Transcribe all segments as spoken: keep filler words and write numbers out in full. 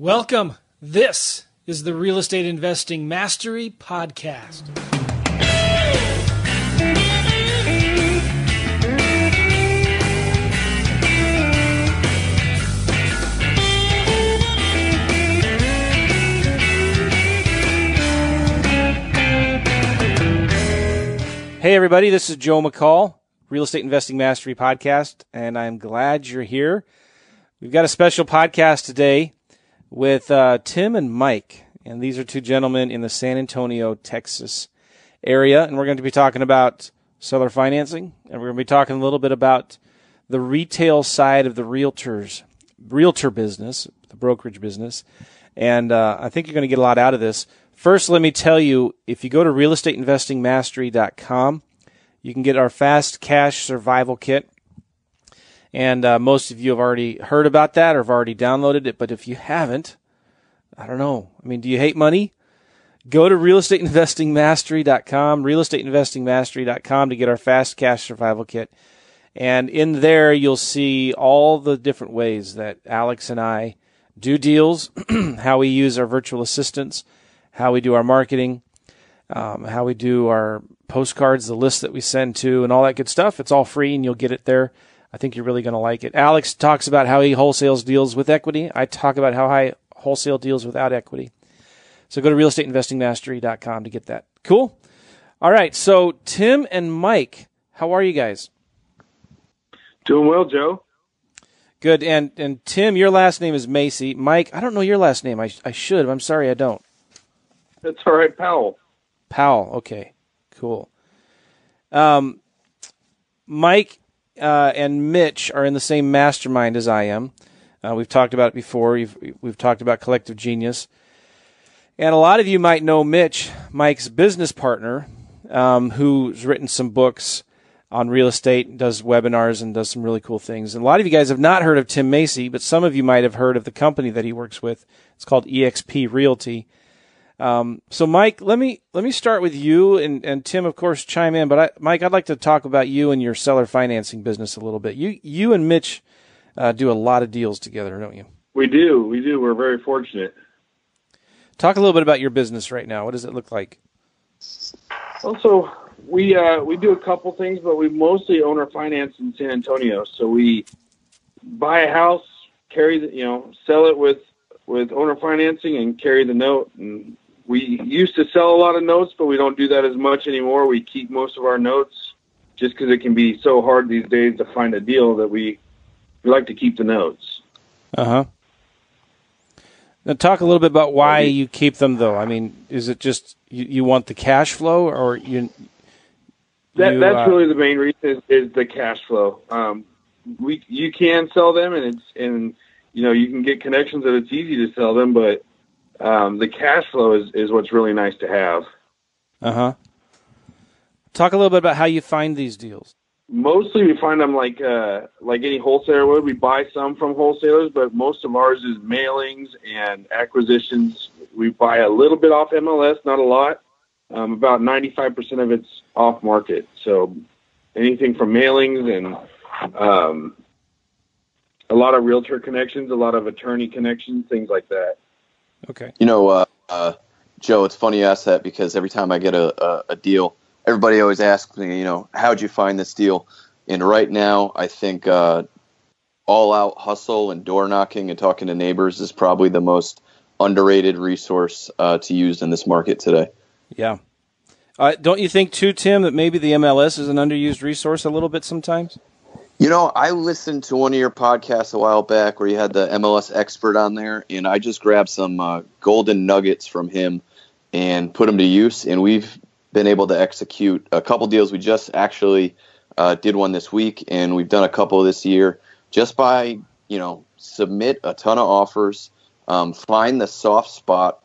Welcome. This is the Real Estate Investing Mastery Podcast. Hey everybody, this is Joe McCall, Real Estate Investing Mastery Podcast, and I'm glad you're here. We've got a special podcast today with uh, Tim and Mike, and these are two gentlemen in the San Antonio, Texas area, and we're going to be talking about seller financing, and we're going to be talking a little bit about the retail side of the realtors, realtor business, the brokerage business, and uh, I think you're going to get a lot out of this. First, let me tell you, if you go to real estate investing mastery dot com, you can get our Fast Cash Survival Kit. And uh, most of you have already heard about that or have already downloaded it. But if you haven't, I don't know. I mean, do you hate money? Go to real estate investing mastery dot com, real estate investing mastery dot com to get our Fast Cash Survival Kit. And in there, you'll see all the different ways that Alex and I do deals, how we use our virtual assistants, how we do our marketing, um, how we do our postcards, the list that we send to, and all that good stuff. It's all free, and you'll get it there. I think you're really going to like it. Alex talks about how he wholesales deals with equity. I talk about how I wholesale deals without equity. So go to real estate investing mastery dot com to get that. Cool? All right. So Tim and Mike, how are you guys? Doing well, Joe. Good. And and Tim, your last name is Macy. Mike, I don't know your last name. I, I should. I'm sorry I don't. That's all right. Powell. Powell. Okay. Cool. Um, Mike Uh, and Mitch are in the same mastermind as I am. Uh, we've talked about it before. We've, we've talked about Collective Genius. And a lot of you might know Mitch, Mike's business partner, um, who's written some books on real estate, does webinars, and does some really cool things. And a lot of you guys have not heard of Tim Macy, but some of you might have heard of the company that he works with. It's called E X P Realty. Um, so Mike, let me, let me start with you and, and Tim, of course, chime in, but I, Mike, I'd like to talk about you and your seller financing business a little bit. You, you and Mitch, uh, do a lot of deals together, don't you? We do. We do. We're very fortunate. Talk a little bit about your business right now. What does it look like? Also, we, uh, we do a couple things, but we mostly own or finance in San Antonio. So we buy a house, carry the, you know, sell it with, with owner financing and carry the note. And we used to sell a lot of notes, but we don't do that as much anymore. We keep most of our notes just because it can be so hard these days to find a deal that we, we like to keep the notes. Uh-huh. Now talk a little bit about why you keep them, though. I mean, is it just you, you want the cash flow, or you... That, you that's uh, really the main reason is, is the cash flow. Um, we You can sell them, and it's... and you know, you can get connections that it's easy to sell them, but um, the cash flow is, is what's really nice to have. Uh-huh. Talk a little bit about how you find these deals. Mostly we find them like uh, like any wholesaler would. We buy some from wholesalers, but most of ours is mailings and acquisitions. We buy a little bit off M L S, not a lot. Um, about ninety-five percent of it's off market. So anything from mailings and... Um, a lot of realtor connections, a lot of attorney connections, things like that. Okay. You know, uh, uh, Joe, it's funny you ask that because every time I get a, a, a deal, everybody always asks me, you know, how'd you find this deal? And right now, I think uh, all-out hustle and door knocking and talking to neighbors is probably the most underrated resource uh, to use in this market today. Yeah. Uh, don't you think, too, Tim, that maybe the M L S is an underused resource a little bit sometimes? You know, I listened to one of your podcasts a while back where you had the M L S expert on there, and I just grabbed some uh, golden nuggets from him and put them to use, and we've been able to execute a couple deals. We just actually uh, did one this week, and we've done a couple this year just by, you know, submit a ton of offers, um, find the soft spot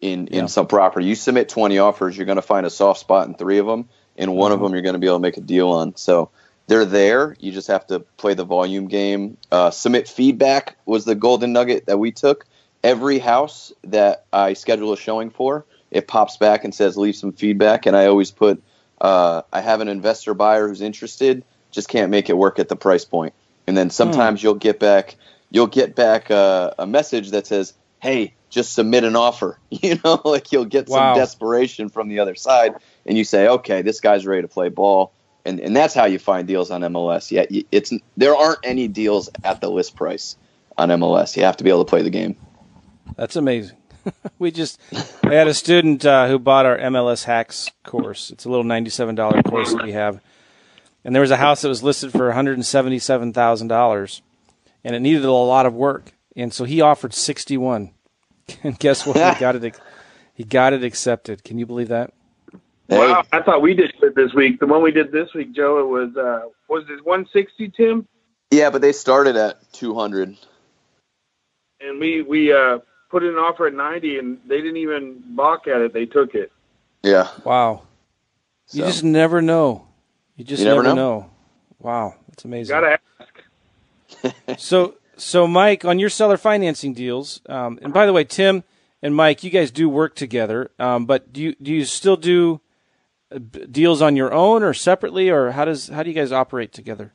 in, in yeah. some property. You submit twenty offers, you're going to find a soft spot in three of them, and one of them you're going to be able to make a deal on, so... They're there. You just have to play the volume game. Uh, submit feedback was the golden nugget that we took. Every house that I schedule a showing for, it pops back and says, leave some feedback. And I always put, uh, I have an investor buyer who's interested, just can't make it work at the price point. And then sometimes hmm. you'll get back, you'll get back uh, a message that says, hey, just submit an offer. You know, like you'll get wow. some desperation from the other side, and you say, okay, this guy's ready to play ball. And and that's how you find deals on M L S. Yeah, it's there aren't any deals at the list price on M L S. You have to be able to play the game. That's amazing. We just we had a student uh, who bought our M L S Hacks course. It's a little ninety-seven dollars course that we have. And there was a house that was listed for one hundred seventy-seven thousand dollars, and it needed a lot of work. And so he offered sixty-one. And guess what? He got it. He got it accepted. Can you believe that? Wow! I thought we did it this week. The one we did this week, Joe, it was uh, was this one sixty, Tim? Yeah, but they started at two hundred. And we we uh, put in an offer at ninety, and they didn't even balk at it. They took it. Yeah. Wow. So. You just never know. You just you never, never know. know. Wow, that's amazing. Gotta ask. so, so Mike, on your seller financing deals, um, and by the way, Tim and Mike, you guys do work together, um, but do you do you still do deals on your own or separately, or how does how do you guys operate together?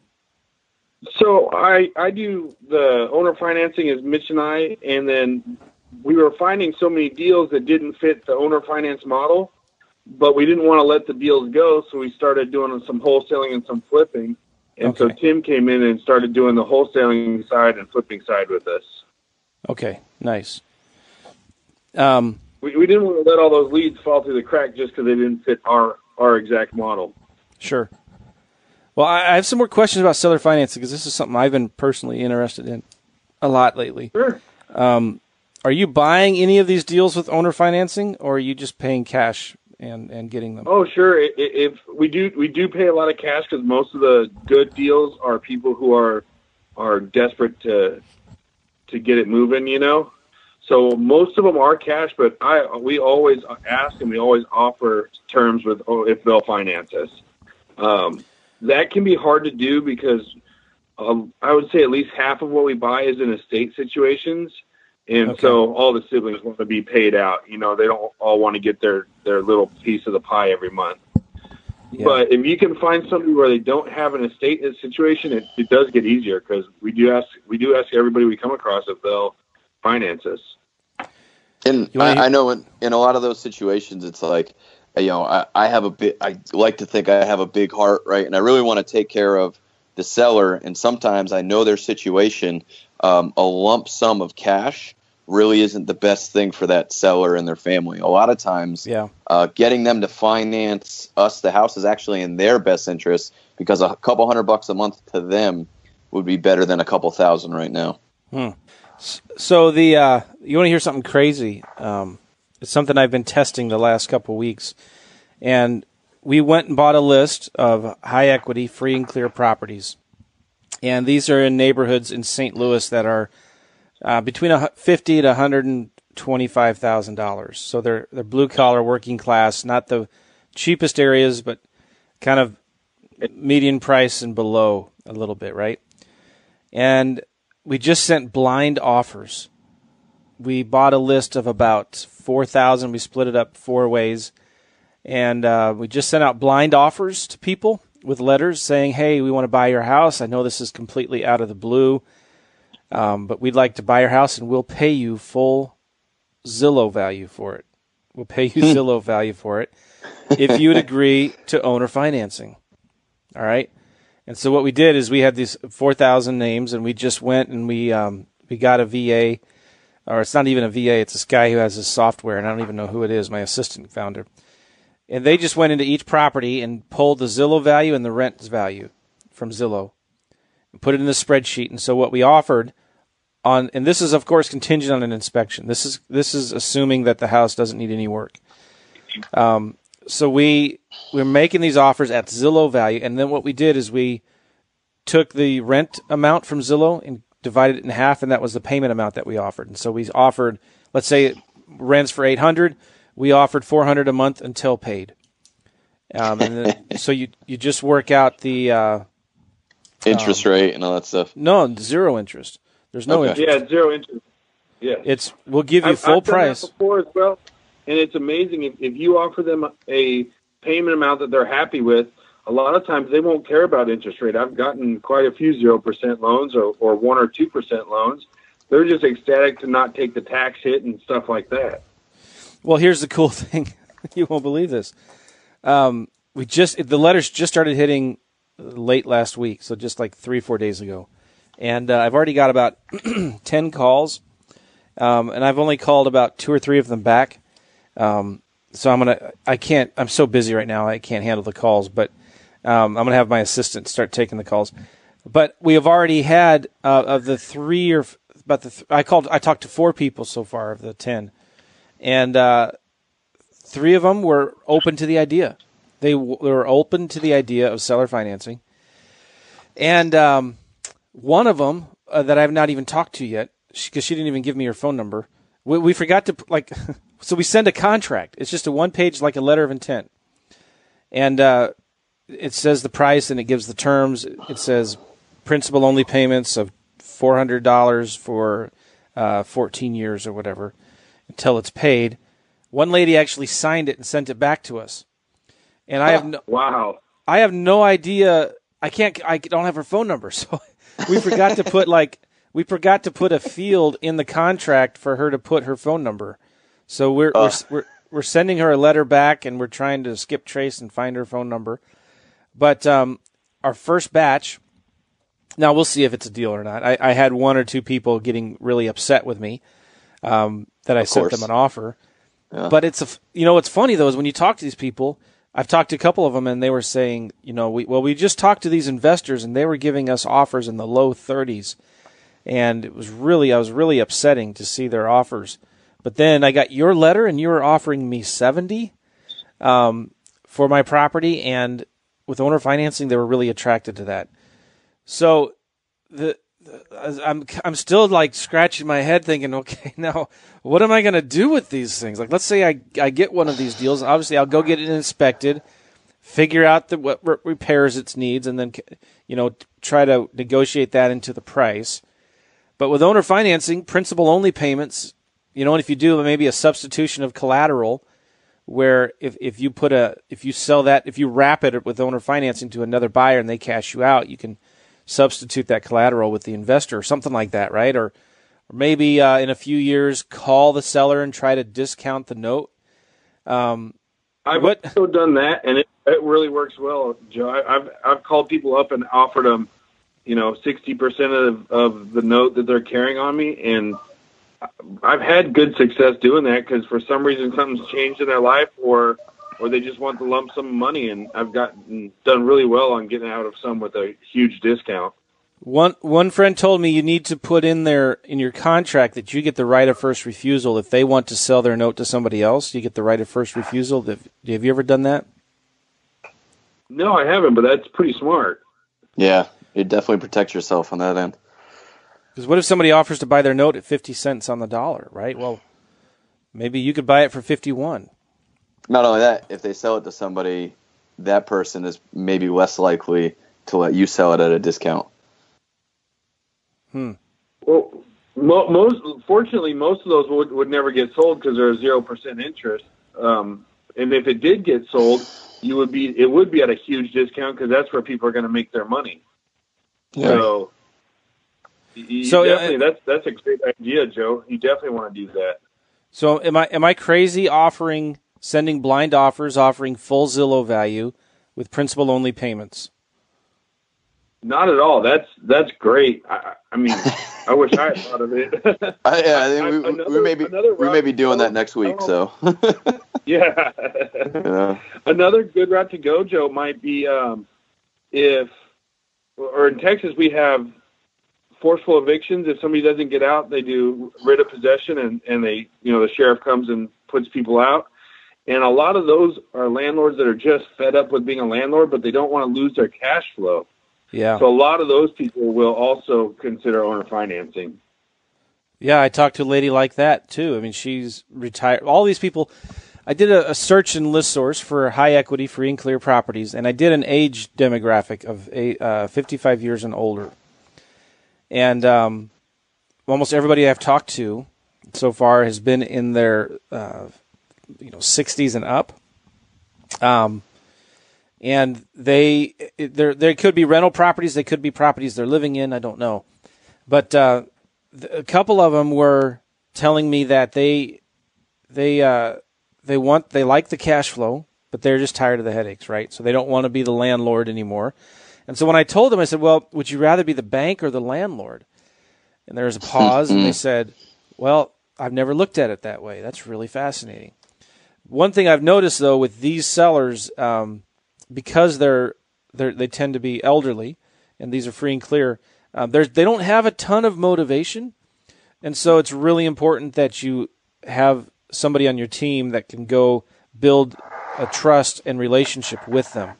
So I I do the owner financing as Mitch and I, and then we were finding so many deals that didn't fit the owner finance model, but we didn't want to let the deals go, so we started doing some wholesaling and some flipping. And okay. so Tim came in and started doing the wholesaling side and flipping side with us. Okay, nice. Um, we we didn't want to let all those leads fall through the crack just because they didn't fit our our exact model. Sure. Well, I have some more questions about seller financing because this is something I've been personally interested in a lot lately. Sure. Um, are you buying any of these deals with owner financing, or are you just paying cash and, and getting them? Oh, sure. If, if we do, we do pay a lot of cash because most of the good deals are people who are are desperate to to get it moving, you know. So most of them are cash, but I we always ask and we always offer terms with oh, if they'll finance us. Um, that can be hard to do because um, I would say at least half of what we buy is in estate situations. And okay. so all the siblings want to be paid out. You know, they don't all want to get their, their little piece of the pie every month. Yeah. But if you can find something where they don't have an estate situation, it, it does get easier because we do ask we do ask everybody we come across if they'll finance us. And I, I know in, in a lot of those situations, it's like, you know, I, I have a bit, I like to think I have a big heart, right? And I really want to take care of the seller. And sometimes I know their situation. Um, a lump sum of cash really isn't the best thing for that seller and their family. A lot of times, yeah. uh, getting them to finance us the house is actually in their best interest because a couple hundred bucks a month to them would be better than a couple thousand right now. Hmm. So the uh, you want to hear something crazy? Um, it's something I've been testing the last couple of weeks. And we went and bought a list of high equity, free and clear properties. And these are in neighborhoods in Saint Louis that are uh, between fifty to one hundred and twenty-five thousand dollars. So they're they're blue-collar, working class, not the cheapest areas, but kind of median price and below a little bit, right? And we just sent blind offers. We bought a list of about four thousand. We split it up four ways, and uh, we just sent out blind offers to people with letters saying, hey, we want to buy your house. I know this is completely out of the blue, um, but we'd like to buy your house, and we'll pay you full Zillow value for it. We'll pay you Zillow value for it if you would agree to owner financing. All right? And so what we did is we had these four thousand names, and we just went and we um, we got a V A, or it's not even a V A. It's this guy who has his software, and I don't even know who it is. My assistant found her. And they just went into each property and pulled the Zillow value and the rent value from Zillow and put it in the spreadsheet. And so what we offered on, and this is of course contingent on an inspection. This is this is assuming that the house doesn't need any work. Um, so we we're making these offers at Zillow value, and then what we did is we took the rent amount from Zillow and divided it in half, and that was the payment amount that we offered. And so we offered, let's say, it rents for eight hundred dollars. We offered four hundred dollars a month until paid. Um, and then, so you you just work out the uh, interest um, rate and all that stuff. No, zero interest. There's no okay. interest. Yeah, zero interest. Yeah, it's we'll give you I've, full I've price. Done that before as well, and it's amazing if, if you offer them a payment amount that they're happy with. A lot of times they won't care about interest rate. I've gotten quite a few zero percent loans or, or one or two percent loans. they're just ecstatic to not take the tax hit and stuff like that. Well, here's the cool thing. You won't believe this. Um, we just the letters just started hitting late last week, so just like three, four days ago. And uh, I've already got about ten calls, um, and I've only called about two or three of them back. Um, so I'm gonna, I can't, I'm so busy right now, I can't handle the calls. But um, I'm gonna have my assistant start taking the calls. But we have already had uh, of the three or about the th- I called, I talked to four people so far of the ten, and uh, three of them were open to the idea. They, w- they were open to the idea of seller financing, and. Um, One of them uh, that I've not even talked to yet, because she, she didn't even give me her phone number. We, we forgot to, like, so we send a contract. It's just a one-page, like a letter of intent. And uh, it says the price and it gives the terms. It says principal-only payments of four hundred dollars for uh, fourteen years or whatever until it's paid. One lady actually signed it and sent it back to us. And I have no, wow. I have no idea. I can't, I don't have her phone number, so... we forgot to put like we forgot to put a field in the contract for her to put her phone number, so we're uh. we're, we're we're sending her a letter back, and we're trying to skip trace and find her phone number. But um, our first batch, now we'll see if it's a deal or not. I, I had one or two people getting really upset with me um, that I of sent course. them an offer. Yeah. But it's a, you know what's funny though is when you talk to these people. I've talked to a couple of them, and they were saying, you know, we well, we just talked to these investors, and they were giving us offers in the low thirties, and it was really, I was really upsetting to see their offers. But then I got your letter, and you were offering me seventy um, for my property, and with owner financing, they were really attracted to that. So the, the I'm I'm still like scratching my head, thinking, okay, now what am I going to do with these things? Like, let's say I, I get one of these deals. Obviously, I'll go get it inspected, figure out the, what re- repairs it needs, and then, you know, try to negotiate that into the price. But with owner financing, principal-only payments, you know, and if you do maybe a substitution of collateral, where if, if you put a if you sell that if you wrap it with owner financing to another buyer and they cash you out, you can substitute that collateral with the investor or something like that, right? Or Or maybe uh, in a few years, call the seller and try to discount the note. Um, I've what? also done that, and it, it really works well, Joe. I, I've I've called people up and offered them, you know, sixty percent of of the note that they're carrying on me, and I've had good success doing that because for some reason something's changed in their life, or or they just want the lump sum of money, and I've gotten done really well on getting out of some with a huge discount. One one friend told me you need to put in their in your contract that you get the right of first refusal. If they want to sell their note to somebody else, you get the right of first refusal. Have you ever done that? No, I haven't, but that's pretty smart. Yeah, you definitely protect yourself on that end. Because what if somebody offers to buy their note at fifty cents on the dollar, right? Well, maybe you could buy it for fifty-one. Not only that, if they sell it to somebody, that person is maybe less likely to let you sell it at a discount. Hmm. Well, mo- most fortunately, most of those would, would never get sold because they're zero percent interest. Um, and if it did get sold, you would be it would be at a huge discount because that's where people are going to make their money. Yeah. So, you so definitely, uh, that's that's a great idea, Joe. You definitely want to do that. So, am I am I crazy offering sending blind offers, offering full Zillow value with principal only payments? Not at all. That's that's great. I, I mean, I wish I had thought of it. uh, yeah, I think we, I, another, we may be we may be doing that next week. So yeah. yeah, another good route to go, Joe, might be um, if or in Texas we have forceful evictions. If somebody doesn't get out, they do writ of possession, and, and they you know the sheriff comes and puts people out. And a lot of those are landlords that are just fed up with being a landlord, but they don't want to lose their cash flow. Yeah. So a lot of those people will also consider owner financing. Yeah, I talked to a lady like that, too. I mean, she's retired. All these people, I did a, a search and list source for high equity, free and clear properties, and I did an age demographic of uh, fifty-five years and older. And um, almost everybody I've talked to so far has been in their uh, you know sixties and up. Um. And they, there, there could be rental properties. They could be properties they're living in. I don't know, but uh, a couple of them were telling me that they they uh, they want they like the cash flow, but they're just tired of the headaches, right? So they don't want to be the landlord anymore. And so when I told them, I said, well, would you rather be the bank or the landlord? And there was a pause, and they said, well, I've never looked at it that way. That's really fascinating. One thing I've noticed, though, with these sellers, um, because they're, they're they tend to be elderly, and these are free and clear, um, they don't have a ton of motivation. And so it's really important that you have somebody on your team that can go build a trust and relationship with them.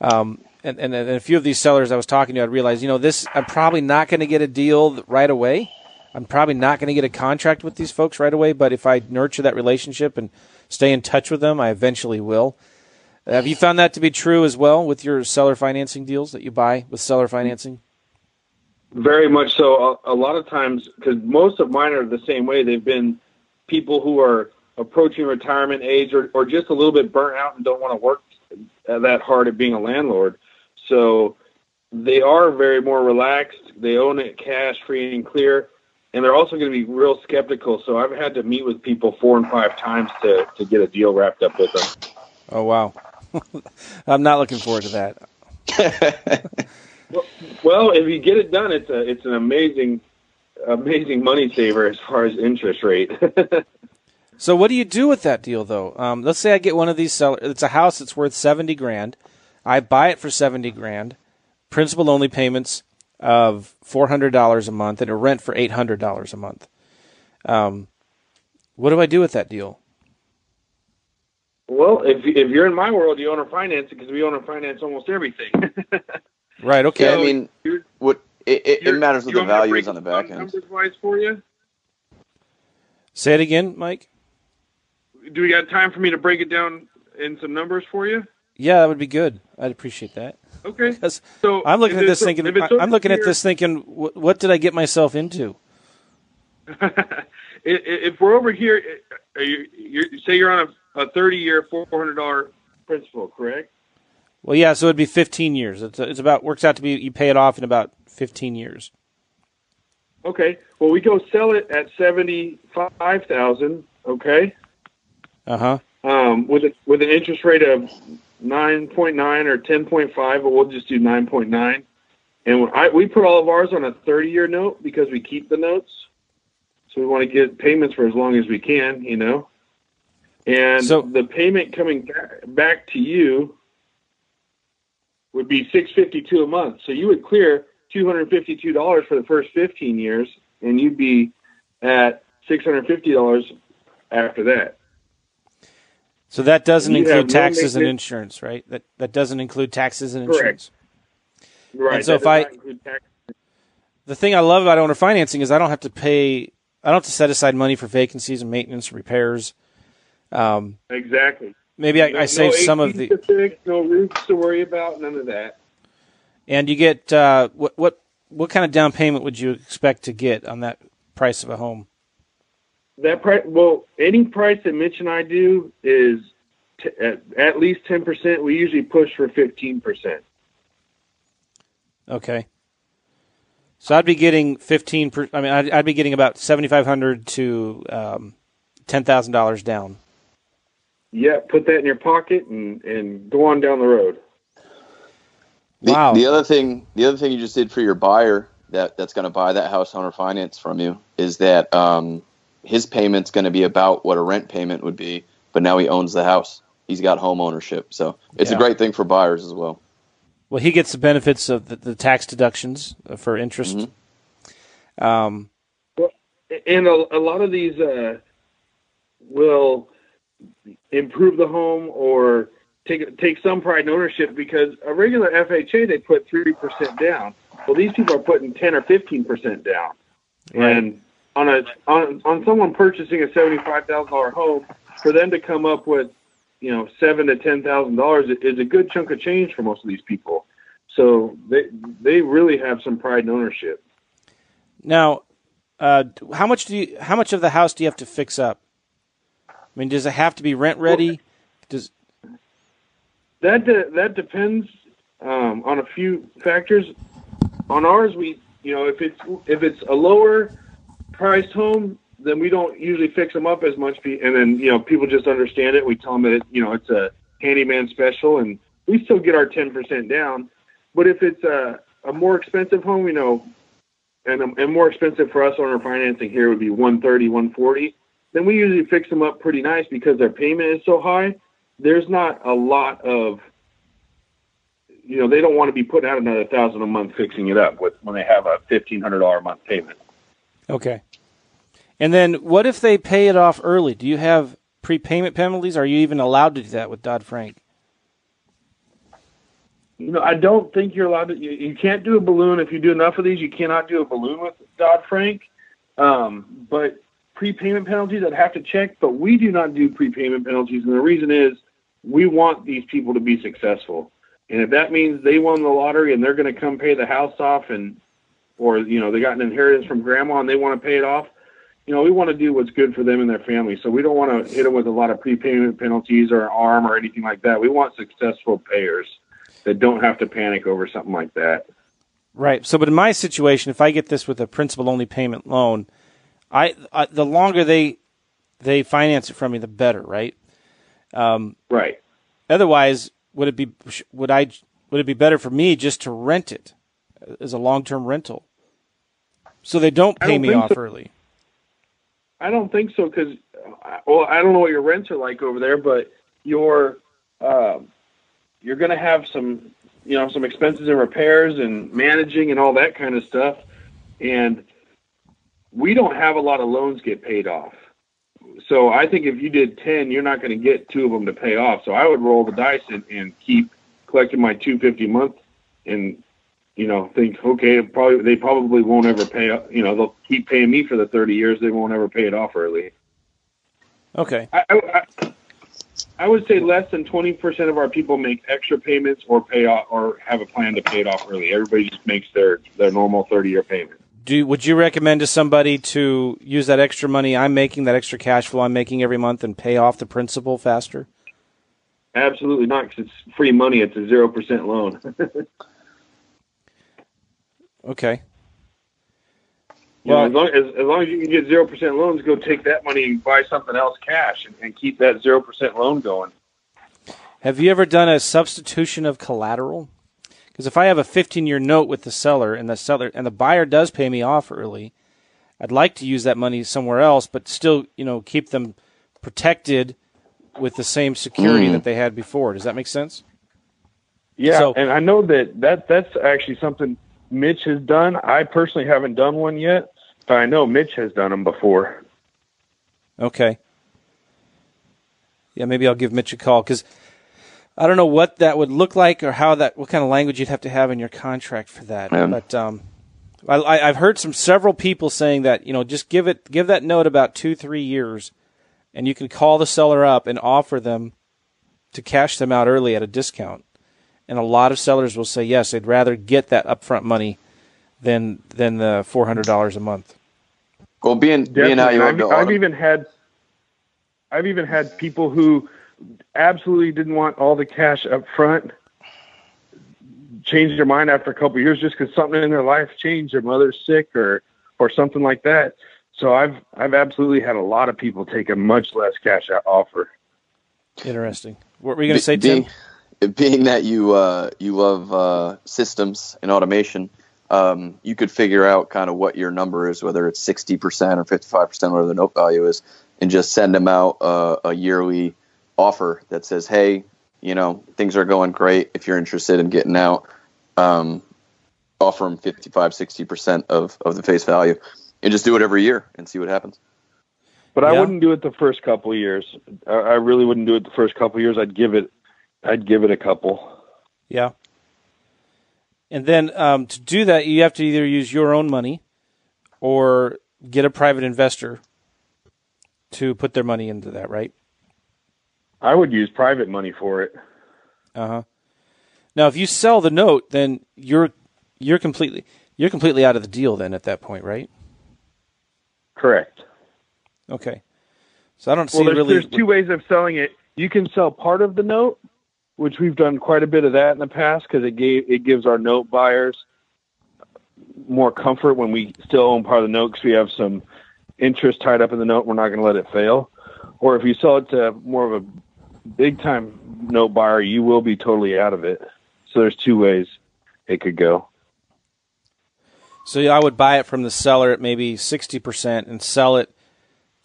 Um And, and, and a few of these sellers I was talking to, I realized, you know, this, I'm probably not going to get a deal right away. I'm probably not going to get a contract with these folks right away. But if I nurture that relationship and stay in touch with them, I eventually will. Have you found that to be true as well with your seller financing deals that you buy with seller financing? Very much so. A, a lot of times, because most of mine are the same way. They've been people who are approaching retirement age or, or just a little bit burnt out and don't want to work that hard at being a landlord. So they are very more relaxed. They own it cash, free and clear. And they're also going to be real skeptical. So I've had to meet with people four and five times to, to get a deal wrapped up with them. Oh, wow. I'm not looking forward to that. well, well, if you get it done, it's a, it's an amazing, amazing money saver as far as interest rate. So what do you do with that deal, though? Um, let's say I get one of these sellers. It's a house that's worth seventy grand. I buy it for seventy grand, principal only payments of four hundred dollars a month, and a rent for eight hundred dollars a month. Um, what do I do with that deal? Well, if if you're in my world, you owner finance it because we owner finance almost everything. Right. Okay. So I mean, what it, it, it matters what the value is on the back end. Numbers-wise for you. Say it again, Mike. Do we got time for me to break it down in some numbers for you? Yeah, that would be good. I'd appreciate that. Okay. Because so I'm looking at this thinking, I'm looking at this thinking, what did I get myself into? If we're over here, are you, you're, say you're on a, a thirty-year, four hundred dollars principal, correct? Well, yeah. So it'd be fifteen years. It's, it's about works out to be you pay it off in about fifteen years. Okay. Well, we go sell it at seventy-five thousand dollars. Okay. Uh huh. Um, with a, with an interest rate of nine point nine or ten point five, but we'll just do nine point nine. And when I, we put all of ours on a thirty-year note because we keep the notes. So we want to get payments for as long as we can, you know. And so, the payment coming back, back to you would be six hundred fifty-two dollars a month. So you would clear two hundred fifty-two dollars for the first fifteen years, and you'd be at six hundred fifty dollars after that. So that doesn't you include taxes and insurance, right? That that doesn't include taxes and insurance. Correct. Right. And so if I, the thing I love about owner financing is I don't have to pay, I don't have to set aside money for vacancies and maintenance and repairs. Um, exactly. Maybe I, no, I save no some of the specific, no roofs to worry about, none of that. And you get uh, what what what kind of down payment would you expect to get on that price of a home? That price, well, any price that Mitch and I do is t- at, at least ten percent. We usually push for fifteen percent. Okay. So I'd be getting fifteen percent. I mean, I'd, I'd be getting about seventy-five hundred dollars to um, ten thousand dollars down. Yeah, put that in your pocket and, and go on down the road. The, wow. The other thing, the other thing you just did for your buyer that, that's going to buy that house owner finance from you is that. Um, His payment's going to be about what a rent payment would be, but now he owns the house. He's got home ownership. So it's yeah. a great thing for buyers as well. Well, he gets the benefits of the, the tax deductions for interest. Mm-hmm. Um, well, and a, a lot of these uh, will improve the home or take take some pride in ownership because a regular F H A, they put three percent down. Well, these people are putting ten or fifteen percent down. Right. And On a on on someone purchasing a seventy-five thousand dollars home, for them to come up with, you know, seven to ten thousand dollars is a good chunk of change for most of these people. So they they really have some pride in ownership. Now, uh, how much do you how much of the house do you have to fix up? I mean, does it have to be rent ready? Does that de- that depends um, on a few factors. On ours, we you know if it's if it's a lower priced home, then we don't usually fix them up as much. And then, you know, people just understand it. We tell them that, you know, it's a handyman special, and we still get our ten percent down. But if it's a, a more expensive home, you know, and, a, and more expensive for us on our financing here would be one thirty, one forty, then we usually fix them up pretty nice because their payment is so high. There's not a lot of, you know, they don't want to be putting out another thousand a month fixing it up with when they have a fifteen hundred dollars a month payment. Okay. And then what if they pay it off early? Do you have prepayment penalties? Are you even allowed to do that with Dodd-Frank? You know, I don't think you're allowed to. You, you can't do a balloon. If you do enough of these, you cannot do a balloon with Dodd-Frank. Um, but prepayment penalties, I'd have to check. But we do not do prepayment penalties. And the reason is we want these people to be successful. And if that means they won the lottery and they're going to come pay the house off, and or, you know, they got an inheritance from grandma and they want to pay it off, you know, we want to do what's good for them and their family. So we don't want to hit them with a lot of prepayment penalties or an arm or anything like that. We want successful payers that don't have to panic over something like that. Right. So, but in my situation, if I get this with a principal-only payment loan, I, I the longer they they finance it from me, the better, right? Um, right. Otherwise, would it be would I would it be better for me just to rent it as a long-term rental, so they don't pay don't me off so. early? I don't think so, because, well, I don't know what your rents are like over there, but your um, you're going to have some, you know, some expenses and repairs and managing and all that kind of stuff. And we don't have a lot of loans get paid off. So I think if you did ten, you're not going to get two of them to pay off. So I would roll the dice and, and keep collecting my two hundred fifty dollars a month and, you know, think, okay, probably they probably won't ever pay up. You know, they'll keep paying me for the thirty years. They won't ever pay it off early. Okay. I, I, I would say less than twenty percent of our people make extra payments or pay off or have a plan to pay it off early. Everybody just makes their, their normal thirty year payment. Do, would you recommend to somebody to use that extra money I'm making, that extra cash flow I'm making every month, and pay off the principal faster? Absolutely not, because it's free money. It's a zero percent loan. Okay. Well, you know, as, long as, as long as you can get zero percent loans, go take that money and buy something else cash and, and keep that zero percent loan going. Have you ever done a substitution of collateral? Because if I have a fifteen year note with the seller and the seller and the buyer does pay me off early, I'd like to use that money somewhere else, but still, you know, keep them protected with the same security mm. that they had before. Does that make sense? Yeah, so, and I know that, that that's actually something Mitch has done. I personally haven't done one yet, but I know Mitch has done them before. Okay. Yeah, maybe I'll give Mitch a call, because I don't know what that would look like or how that, what kind of language you'd have to have in your contract for that. Um, but um, I, I, I've heard some several people saying that, you know, just give it, give that note about two, three years, and you can call the seller up and offer them to cash them out early at a discount. And a lot of sellers will say yes, they'd rather get that upfront money than than the four hundred dollars a month. Well, being being how you I've, I've even had I've even had people who absolutely didn't want all the cash up front change their mind after a couple of years just because something in their life changed, their mother's sick or or something like that. So I've I've absolutely had a lot of people take a much less cash out offer. Interesting. What were you going to say, Tim? D- Being that you uh, you love uh, systems and automation, um, you could figure out kind of what your number is, whether it's sixty percent or fifty-five percent, whatever the note value is, and just send them out uh, a yearly offer that says, hey, you know, things are going great. If you're interested in getting out, um, offer them fifty-five, sixty percent of, of the face value, and just do it every year and see what happens. But yeah. I wouldn't do it the first couple of years. I, I really wouldn't do it the first couple of years. I'd give it. I'd give it a couple. Yeah. And then um, to do that, you have to either use your own money or get a private investor to put their money into that, right? I would use private money for it. Uh-huh. Now, if you sell the note, then you're you're completely you're completely out of the deal then at that point, right? Correct. Okay. So I don't see well, there's, really... There's two ways of selling it. You can sell part of the note, which we've done quite a bit of that in the past because it gave it gives our note buyers more comfort when we still own part of the note because we have some interest tied up in the note, we're not going to let it fail. Or if you sell it to more of a big-time note buyer, you will be totally out of it. So there's two ways it could go. So I would buy it from the seller at maybe sixty percent and sell it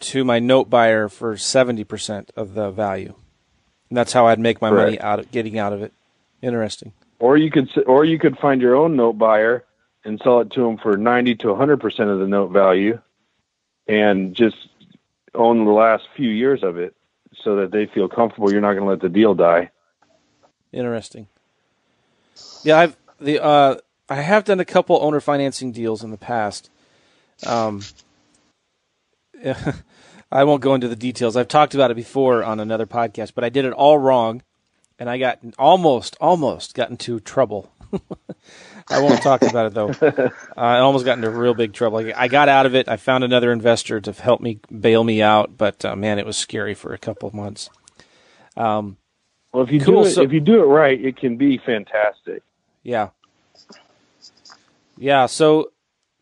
to my note buyer for seventy percent of the value. And that's how I'd make my Correct. money out of getting out of it. Interesting. Or you could or you could find your own note buyer and sell it to them for ninety to one hundred percent of the note value and just own the last few years of it so that they feel comfortable you're not going to let the deal die. Interesting. Yeah, I've the uh, I have done a couple owner financing deals in the past. Um, I won't go into the details. I've talked about it before on another podcast, but I did it all wrong. And I got almost, almost got into trouble. I won't talk about it, though. Uh, I almost got into real big trouble. I, I got out of it. I found another investor to help me bail me out. But, uh, man, it was scary for a couple of months. Um, well, if you, cool, do it, so, if you do it right, it can be fantastic. Yeah. Yeah, so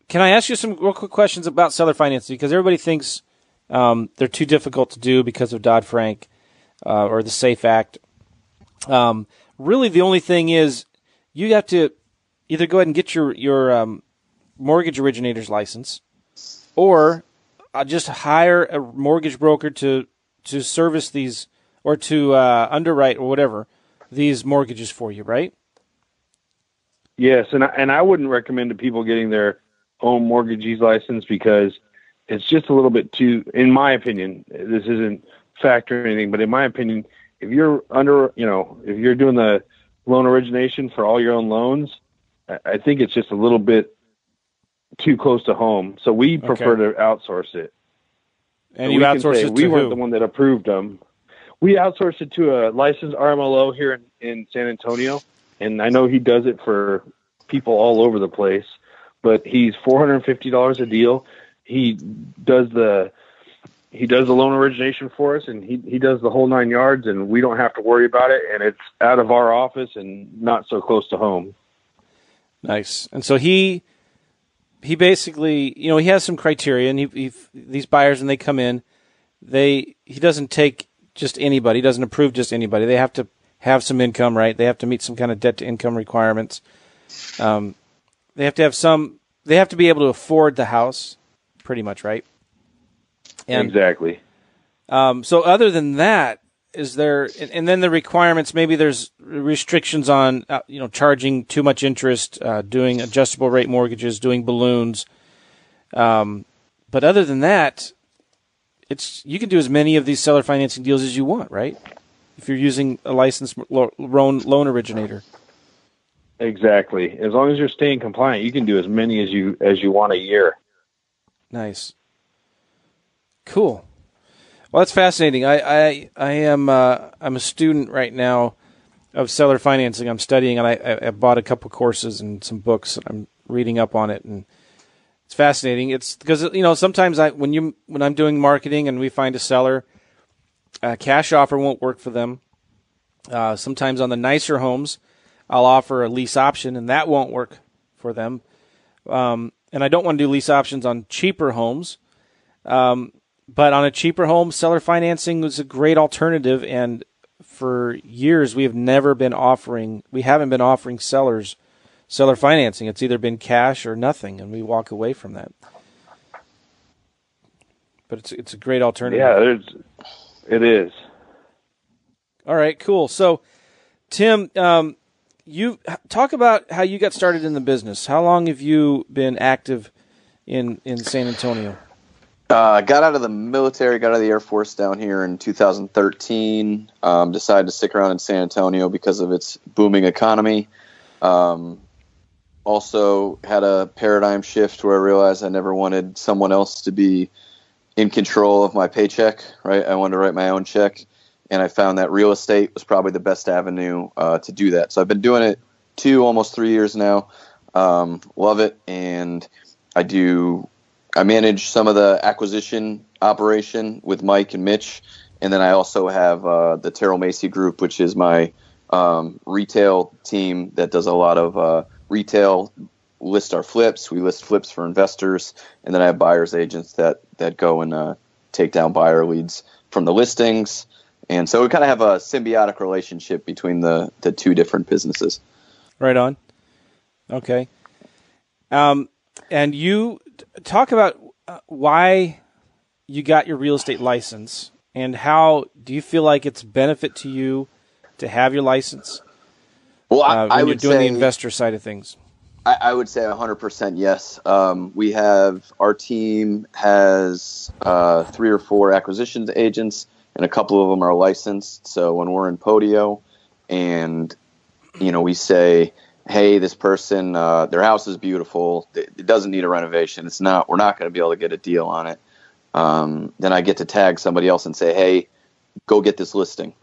can I ask you some real quick questions about seller financing? Because everybody thinks um, they're too difficult to do because of Dodd-Frank uh, or the SAFE Act. Um, really the only thing is you have to either go ahead and get your, your, um, mortgage originator's license or uh, just hire a mortgage broker to, to service these or to, uh, underwrite or whatever these mortgages for you, right? Yes. And I, and I wouldn't recommend to people getting their own mortgagee's license because it's just a little bit too, in my opinion, this isn't fact or anything, but in my opinion, if you're under, you know, if you're doing the loan origination for all your own loans, I think it's just a little bit too close to home. So we prefer okay. to outsource it. And, and you we outsource say, it to We who? weren't the one that approved them. We outsourced it to a licensed R M L O here in, in San Antonio. And I know he does it for people all over the place, but he's four hundred fifty dollars a deal. He does the He does the loan origination for us, and he, he does the whole nine yards, and we don't have to worry about it, and it's out of our office and not so close to home. Nice. And so he he basically, you know, he has some criteria, and he, he these buyers, when they come in, they he doesn't take just anybody. He doesn't approve just anybody. They have to have some income, right? They have to meet some kind of debt-to-income requirements. Um, they have to have some – they have to be able to afford the house pretty much, right? And, exactly. Um, so other than that, is there, and, and then the requirements, maybe there's restrictions on, uh, you know, charging too much interest, uh, doing adjustable rate mortgages, doing balloons. Um, but other than that, it's, you can do as many of these seller financing deals as you want, right? If you're using a licensed lo- loan, loan originator. Exactly. As long as you're staying compliant, you can do as many as you, as you want a year. Nice. Cool. Well, that's fascinating. I, I, I am uh, I'm a student right now of seller financing. I'm studying, and I, I bought a couple courses and some books, and I'm reading up on it, and it's fascinating. It's because, you know, sometimes I when you when I'm doing marketing and we find a seller, a cash offer won't work for them. Uh, sometimes on the nicer homes, I'll offer a lease option, and that won't work for them. Um, and I don't want to do lease options on cheaper homes. Um, But on a cheaper home, seller financing was a great alternative, and for years we have never been offering, we haven't been offering sellers seller financing. It's either been cash or nothing, and we walk away from that. But it's it's a great alternative. Yeah, it is. All right, cool. So, Tim, um, you talk about how you got started in the business. How long have you been active in, in San Antonio? Uh, got out of the military, got out of the Air Force down here in two thousand thirteen, um, decided to stick around in San Antonio because of its booming economy. Um, also had a paradigm shift where I realized I never wanted someone else to be in control of my paycheck, right? I wanted to write my own check, and I found that real estate was probably the best avenue uh, to do that. So I've been doing it two, almost three years now. Um, love it, and I do... I manage some of the acquisition operation with Mike and Mitch, and then I also have uh, the Terrell Macy Group, which is my um, retail team that does a lot of uh, retail list our flips. We list flips for investors, and then I have buyer's agents that that go and uh, take down buyer leads from the listings. And so we kind of have a symbiotic relationship between the the two different businesses. Right on. Okay. Um, and you talk about why you got your real estate license, and how do you feel like it's a benefit to you to have your license? Well, I, uh, when I would you're doing say, the investor side of things. I, I would say one hundred percent yes. Um, we have our team has uh, three or four acquisitions agents, and a couple of them are licensed. So when we're in Podio, and you know, we say, hey, this person, uh, their house is beautiful. It doesn't need a renovation. It's not. We're not going to be able to get a deal on it. Um, then I get to tag somebody else and say, hey, go get this listing.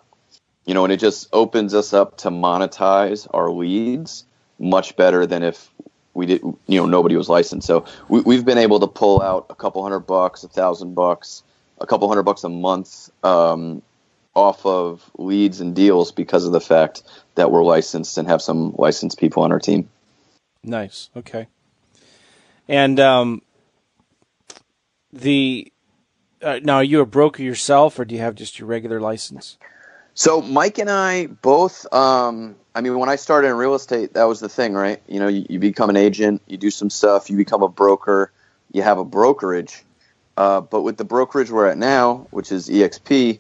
You know, and it just opens us up to monetize our leads much better than if we did. You know, nobody was licensed. So we, we've been able to pull out a couple hundred bucks, a thousand bucks, a couple hundred bucks a month um, off of leads and deals because of the fact that we're licensed and have some licensed people on our team. Nice. Okay. And um, the uh, now, are you a broker yourself, or do you have just your regular license? So Mike and I both, um, I mean, when I started in real estate, that was the thing, right? You know, you, you become an agent, you do some stuff, you become a broker, you have a brokerage. Uh, but with the brokerage we're at now, which is E X P,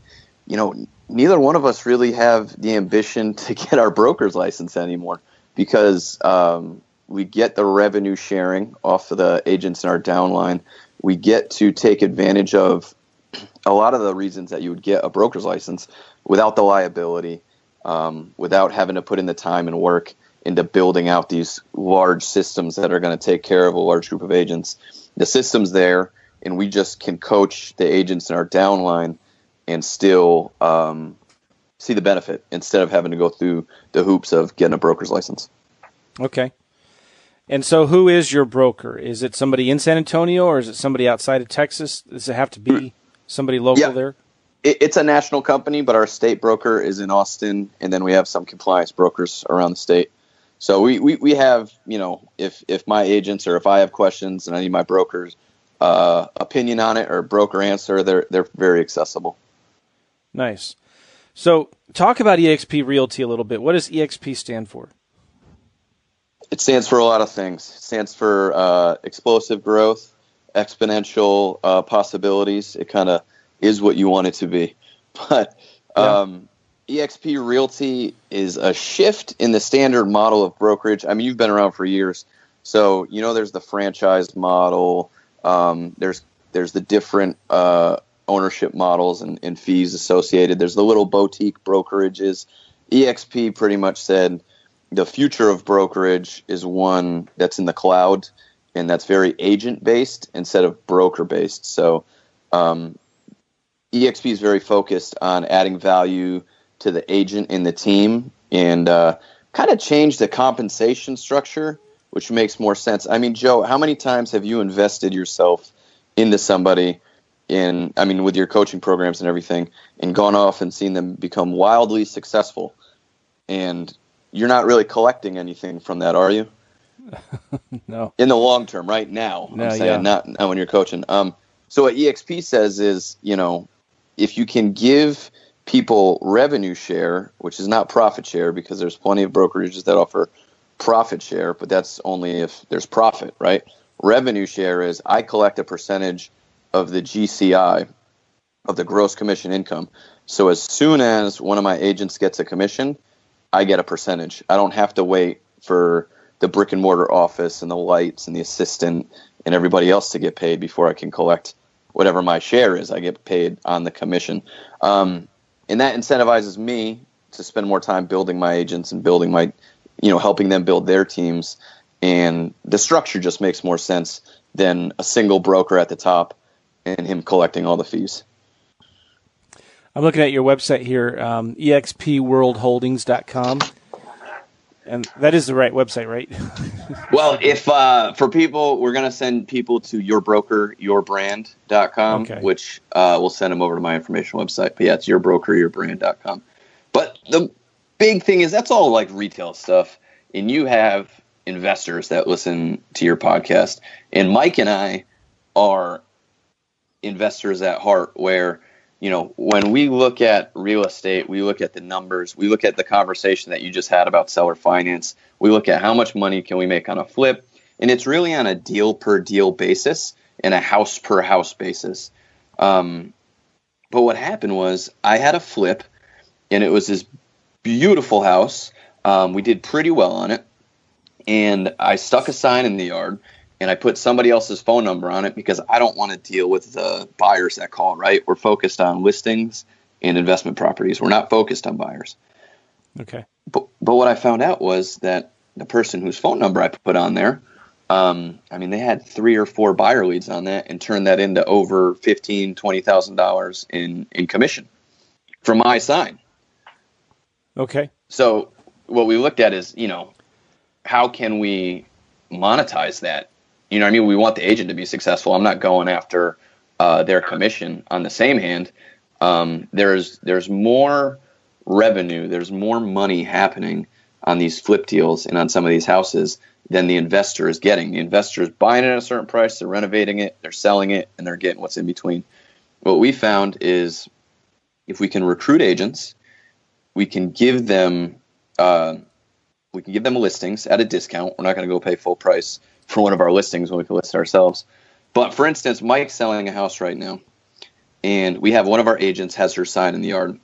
you know, neither one of us really have the ambition to get our broker's license anymore, because um, we get the revenue sharing off of the agents in our downline. We get to take advantage of a lot of the reasons that you would get a broker's license without the liability, um, without having to put in the time and work into building out these large systems that are going to take care of a large group of agents. The system's there, and we just can coach the agents in our downline and still um, see the benefit instead of having to go through the hoops of getting a broker's license. Okay. And so who is your broker? Is it somebody in San Antonio, or is it somebody outside of Texas? Does it have to be somebody local yeah. there? It, it's a national company, but our state broker is in Austin, and then we have some compliance brokers around the state. So we, we, we have, you know, if, if my agents or if I have questions and I need my broker's uh, opinion on it or broker answer, they're they're very accessible. Nice. So talk about E X P Realty a little bit. What does E X P stand for? It stands for a lot of things. It stands for uh, explosive growth, exponential uh, possibilities. It kind of is what you want it to be. But um, yeah. E X P Realty is a shift in the standard model of brokerage. I mean, you've been around for years. So, you know, there's the franchise model. Um, there's there's the different uh, ownership models and, and fees associated. There's the little boutique brokerages. E X P pretty much said, the future of brokerage is one that's in the cloud, and that's very agent-based instead of broker-based. So um, E X P is very focused on adding value to the agent and the team, and uh, kind of change the compensation structure, which makes more sense. I mean, Joe, how many times have you invested yourself into somebody in, I mean, with your coaching programs and everything, and gone off and seen them become wildly successful? And you're not really collecting anything from that, are you? No. In the long term, right now, no, I'm saying, yeah. not, not when you're coaching. Um, so what E X P says is, you know, if you can give people revenue share, which is not profit share, because there's plenty of brokerages that offer profit share, but that's only if there's profit, right? Revenue share is I collect a percentage of the G C I, of the gross commission income. So as soon as one of my agents gets a commission, I get a percentage. I don't have to wait for the brick and mortar office and the lights and the assistant and everybody else to get paid before I can collect whatever my share is. I get paid on the commission. Um, and that incentivizes me to spend more time building my agents and building my, you know, helping them build their teams. And the structure just makes more sense than a single broker at the top and him collecting all the fees. I'm looking at your website here, um, E X P world holdings dot com, and that is the right website, right? Well, if uh, for people, we're going to send people to your broker your brand dot com, okay. which uh, we'll send them over to my informational website. But yeah, it's your broker your brand dot com. But the big thing is that's all like retail stuff, and you have investors that listen to your podcast. And Mike and I are investors at heart, where, you know, when we look at real estate, we look at the numbers, we look at the conversation that you just had about seller finance, we look at how much money can we make on a flip, and it's really on a deal per deal basis and a house per house basis. Um, but what happened was I had a flip, and it was this beautiful house. Um, we did pretty well on it, and I stuck a sign in the yard, and I put somebody else's phone number on it because I don't want to deal with the buyers that call, right? We're focused on listings and investment properties. We're not focused on buyers. Okay. But but what I found out was that the person whose phone number I put on there, um, I mean, they had three or four buyer leads on that and turned that into over fifteen thousand dollars, twenty thousand dollars in, in commission from my sign. Okay. So what we looked at is, you know, how can we monetize that? You know what I mean? We want the agent to be successful. I'm not going after uh, their commission. On the same hand, um, there's there's more revenue, there's more money happening on these flip deals and on some of these houses than the investor is getting. The investor is buying it at a certain price, they're renovating it, they're selling it, and they're getting what's in between. What we found is if we can recruit agents, we can give them uh, we can give them listings at a discount. We're not going to go pay full price for one of our listings when we can list ourselves. But for instance, Mike's selling a house right now, and we have one of our agents has her sign in the yard.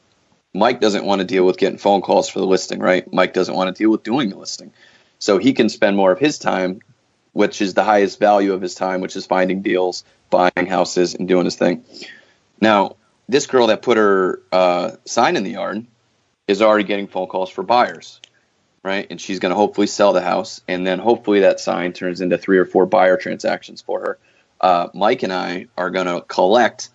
Mike doesn't want to deal with getting phone calls for the listing, right? Mike doesn't want to deal with doing the listing. So he can spend more of his time, which is the highest value of his time, which is finding deals, buying houses, and doing his thing. Now, this girl that put her uh, sign in the yard is already getting phone calls for buyers, right? And she's going to hopefully sell the house, and then hopefully that sign turns into three or four buyer transactions for her. Uh, Mike and I are going to collect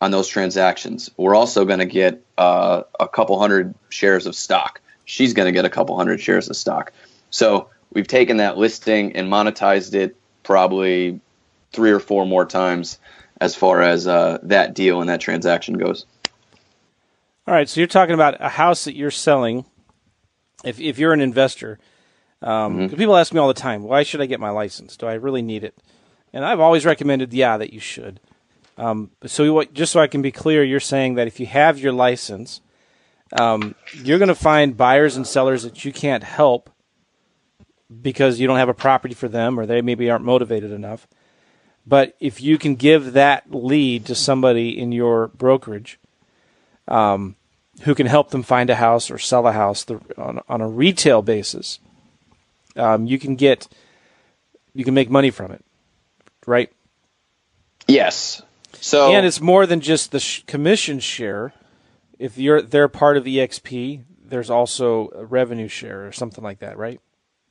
on those transactions. We're also going to get uh, a couple hundred shares of stock. She's going to get a couple hundred shares of stock. So we've taken that listing and monetized it probably three or four more times as far as uh, that deal and that transaction goes. All right, so you're talking about a house that you're selling. If if you're an investor, um, mm-hmm. people ask me all the time, why should I get my license? Do I really need it? And I've always recommended, yeah, that you should. Um, so what, just so I can be clear, you're saying that if you have your license, um, you're going to find buyers and sellers that you can't help because you don't have a property for them, or they maybe aren't motivated enough. But if you can give that lead to somebody in your brokerage, um, who can help them find a house or sell a house the, on, on a retail basis, um, you can get, you can make money from it, right? Yes. So, and it's more than just the sh- commission share. If you're they're part of E X P, there's also a revenue share or something like that, right?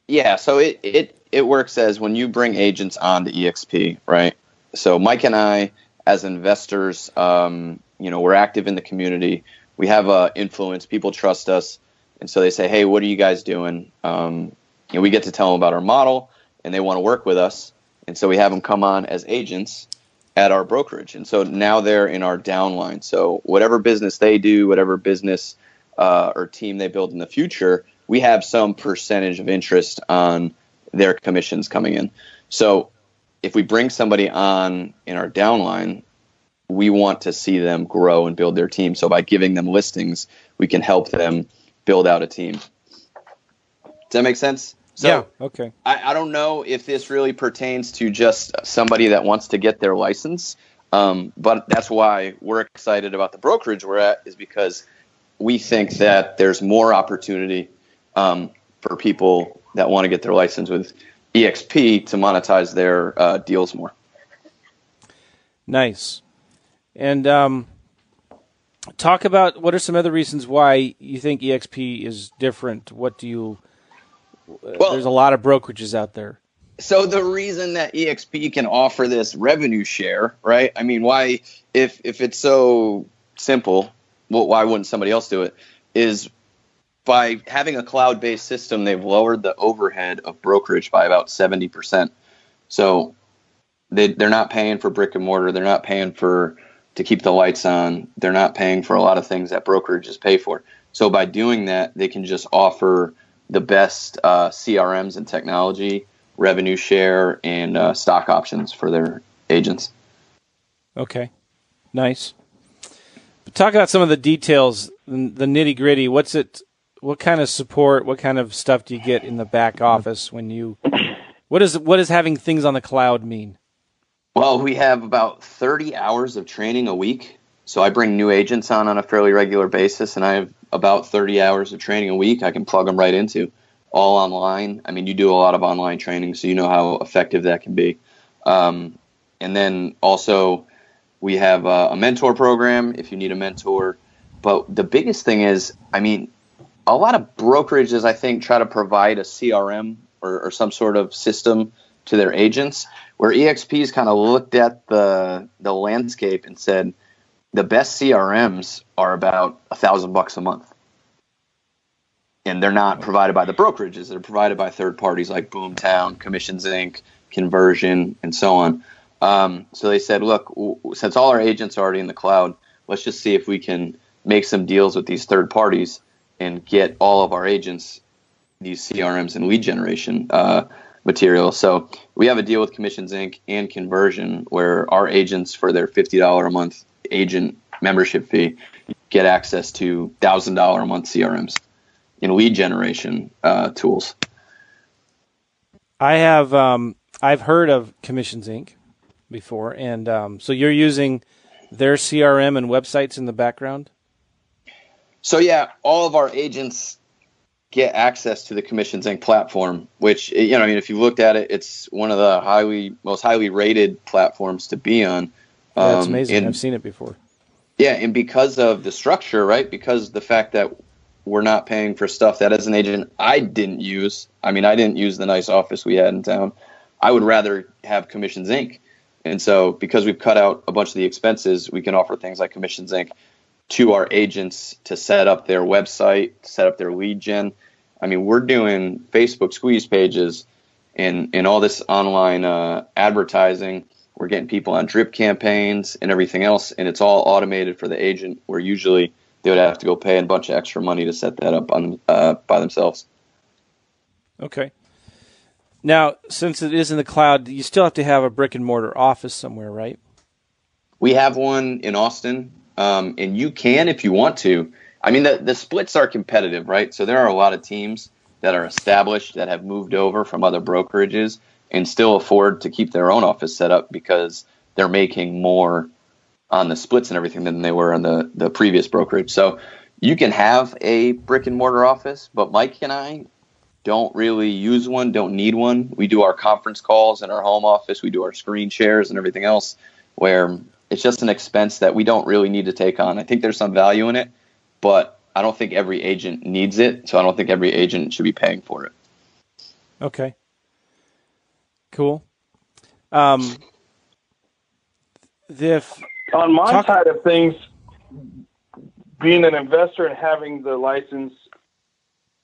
Yeah. So it it it works as when you bring agents on to E X P, right? So Mike and I, as investors, um, you know, we're active in the community. We have uh, influence. People trust us. And so they say, hey, what are you guys doing? Um, and we get to tell them about our model, and they want to work with us. And so we have them come on as agents at our brokerage. And so now they're in our downline. So whatever business they do, whatever business uh, or team they build in the future, we have some percentage of interest on their commissions coming in. So if we bring somebody on in our downline, we want to see them grow and build their team. So by giving them listings, we can help them build out a team. Does that make sense? So yeah. Okay. I, I don't know if this really pertains to just somebody that wants to get their license. Um, but that's why we're excited about the brokerage we're at, is because we think that there's more opportunity um, for people that want to get their license with E X P to monetize their uh, deals more. Nice. And um, talk about what are some other reasons why you think E X P is different. What do you uh, well, – there's a lot of brokerages out there. So the reason that E X P can offer this revenue share, right? I mean, why – if if it's so simple, well, why wouldn't somebody else do it, is by having a cloud-based system, they've lowered the overhead of brokerage by about seventy percent. So they, they're not paying for brick and mortar. They're not paying for – to keep the lights on. They're not paying for a lot of things that brokerages pay for. So by doing that, they can just offer the best uh, C R Ms and technology, revenue share, and uh, stock options for their agents. Okay, nice. But talk about some of the details, the nitty gritty. What's it? What kind of support? What kind of stuff do you get in the back office when you? What is what does having things on the cloud mean? Well, we have about thirty hours of training a week. So I bring new agents on on a fairly regular basis, and I have about thirty hours of training a week I can plug them right into, all online. I mean, you do a lot of online training, so you know how effective that can be. Um, and then also we have a, a mentor program if you need a mentor. But the biggest thing is, I mean, a lot of brokerages, I think, try to provide a C R M or, or some sort of system to their agents, where E X P's kind of looked at the the landscape and said, the best C R Ms are about a thousand bucks a month, and they're not provided by the brokerages. They're provided by third parties like Boomtown, Commissions Incorporated, Conversion, and so on. Um, so they said, look, w- since all our agents are already in the cloud, let's just see if we can make some deals with these third parties and get all of our agents these C R Ms and lead generation uh, material. So we have a deal with Commissions Incorporated and Conversion where our agents, for their fifty dollars a month agent membership fee, get access to one thousand dollars a month C R Ms and lead generation uh, tools. I have um, I've heard of Commissions Incorporated before, and um, so you're using their C R M and websites in the background? So yeah, all of our agents get access to the Commissions Incorporated platform, which, you know, I mean, if you looked at it, it's one of the highly most highly rated platforms to be on. Oh, that's amazing. Um, and, I've seen it before. Yeah, and because of the structure, right, because the fact that we're not paying for stuff that as an agent I didn't use. I mean, I didn't use the nice office we had in town. I would rather have Commissions Incorporated. And so because we've cut out a bunch of the expenses, we can offer things like Commissions Incorporated to our agents to set up their website, set up their lead gen. I mean, we're doing Facebook squeeze pages and, and all this online uh, advertising. We're getting people on drip campaigns and everything else, and it's all automated for the agent, where usually they would have to go pay a bunch of extra money to set that up on uh, by themselves. Okay. Now, since it is in the cloud, you still have to have a brick-and-mortar office somewhere, right? We have one in Austin, um, and you can if you want to. I mean, the, the splits are competitive, right? So there are a lot of teams that are established that have moved over from other brokerages and still afford to keep their own office set up because they're making more on the splits and everything than they were on the, the previous brokerage. So you can have a brick and mortar office, but Mike and I don't really use one, don't need one. We do our conference calls in our home office. We do our screen shares and everything else, where it's just an expense that we don't really need to take on. I think there's some value in it, but I don't think every agent needs it. So I don't think every agent should be paying for it. Okay. Cool. Um, if, On my talk- side of things, being an investor and having the license,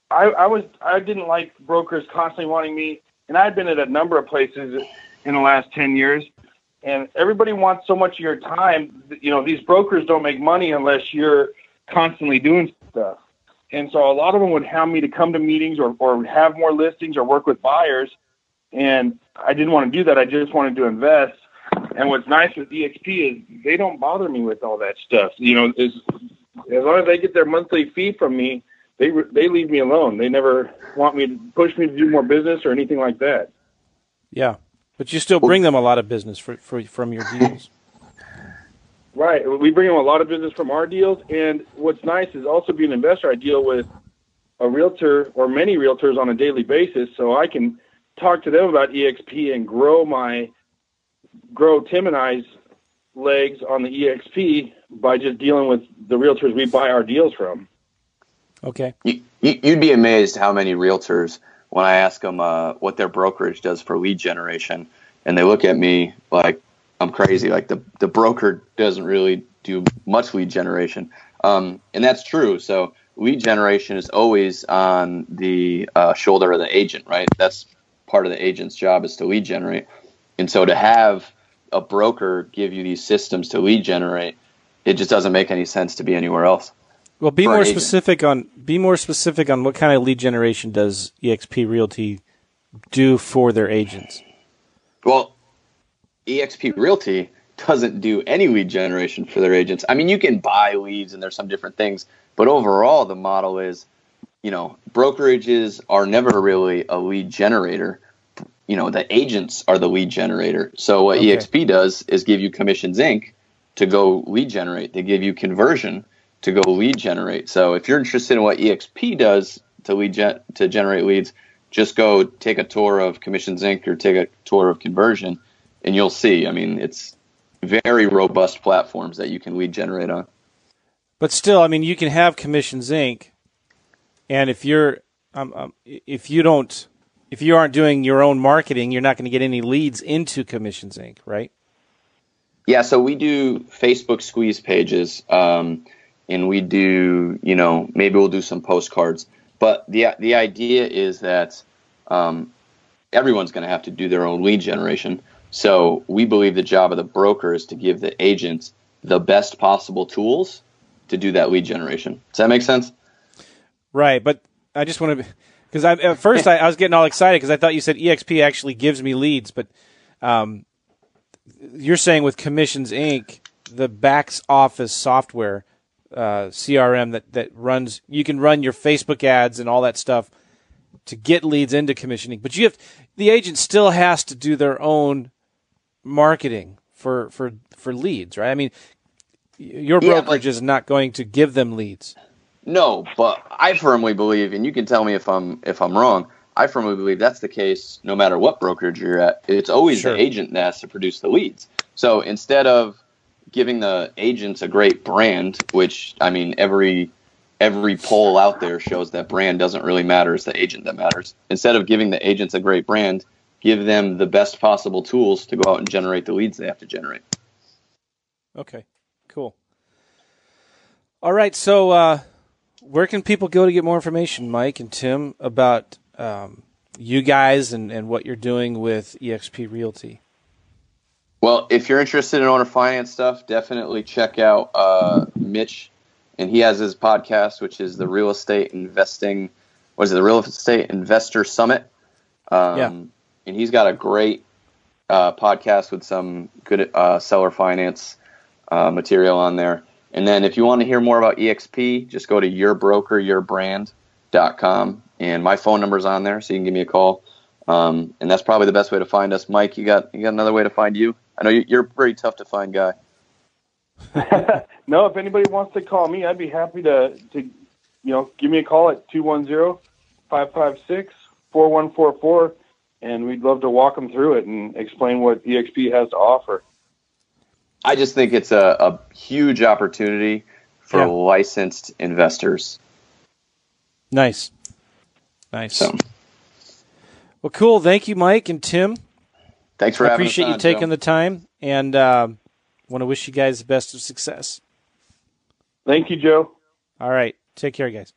I, I was I didn't like brokers constantly wanting me, and I've been at a number of places in the last ten years, and everybody wants so much of your time. You know, these brokers don't make money unless you're constantly doing stuff, and so a lot of them would have me to come to meetings or or have more listings or work with buyers. And I didn't want to do that. I just wanted to invest. And what's nice with E X P is they don't bother me with all that stuff. You know, as, as long as they get their monthly fee from me, they they leave me alone. They never want me to push me to do more business or anything like that. Yeah, but you still bring them a lot of business for, for, from your deals. Right. We bring them a lot of business from our deals. And what's nice is also being an investor, I deal with a realtor or many realtors on a daily basis, so I can – talk to them about E X P and grow my grow Tim and I's legs on the E X P by just dealing with the realtors we buy our deals from. Okay. You, you'd be amazed how many realtors, when I ask them uh, what their brokerage does for lead generation, and they look at me like I'm crazy, like the, the broker doesn't really do much lead generation. Um, and that's true. So lead generation is always on the uh, shoulder of the agent, right? That's part of the agent's job, is to lead generate. And so to have a broker give you these systems to lead generate, it just doesn't make any sense to be anywhere else. Well, be more specific on be more specific on what kind of lead generation does E X P Realty do for their agents? Well, E X P Realty doesn't do any lead generation for their agents. I mean, you can buy leads and there's some different things, but overall the model is, you know, brokerages are never really a lead generator. You know, the agents are the lead generator. So what okay. E X P does is give you Commissions Incorporated to go lead generate. They give you Conversion to go lead generate. So if you're interested in what E X P does to lead gen- to generate leads, just go take a tour of Commissions Incorporated or take a tour of Conversion, and you'll see. I mean, it's very robust platforms that you can lead generate on. But still, I mean, you can have Commissions Incorporated, and if you're um, um, if you don't if you aren't doing your own marketing, you're not going to get any leads into Commissions Incorporated, right? Yeah. So we do Facebook squeeze pages. Um, And we do, you know, maybe we'll do some postcards. But the the idea is that um, everyone's going to have to do their own lead generation. So we believe the job of the broker is to give the agents the best possible tools to do that lead generation. Does that make sense? Right. But I just want to – because at first I, I was getting all excited because I thought you said E X P actually gives me leads. But um, you're saying with Commissions Incorporated, the back office software – Uh, C R M that, that runs, you can run your Facebook ads and all that stuff to get leads into commissioning, but you have, the agent still has to do their own marketing for, for, for leads, right? I mean, your brokerage yeah, like, is not going to give them leads. No, but I firmly believe, and you can tell me if I'm, if I'm wrong, I firmly believe that's the case no matter what brokerage you're at. It's always sure. the agent that has to produce the leads. So instead of giving the agents a great brand, which, I mean, every every poll out there shows that brand doesn't really matter. It's the agent that matters. Instead of giving the agents a great brand, give them the best possible tools to go out and generate the leads they have to generate. Okay, cool. All right, so uh, where can people go to get more information, Mike and Tim, about um, you guys and, and what you're doing with E X P Realty? Well, if you're interested in owner finance stuff, definitely check out uh, Mitch, and he has his podcast, which is the Real Estate Investing, what is it, the Real Estate Investor Summit. Um, yeah. And he's got a great uh, podcast with some good uh, seller finance uh, material on there. And then if you want to hear more about E X P, just go to your broker your brand dot com, and my phone number's on there, so you can give me a call. Um, and that's probably the best way to find us. Mike, you got you got another way to find you? I know you're a pretty tough to find guy. No, if anybody wants to call me, I'd be happy to, to you know, give me a call at two one zero, five five six, four one four four, and we'd love to walk them through it and explain what E X P has to offer. I just think it's a, a huge opportunity for yeah. licensed investors. Nice. Nice. So. Well, cool. Thank you, Mike and Tim. Thanks for I having us on, I appreciate you taking Joe. the time, and uh, want to wish you guys the best of success. Thank you, Joe. All right. Take care, guys.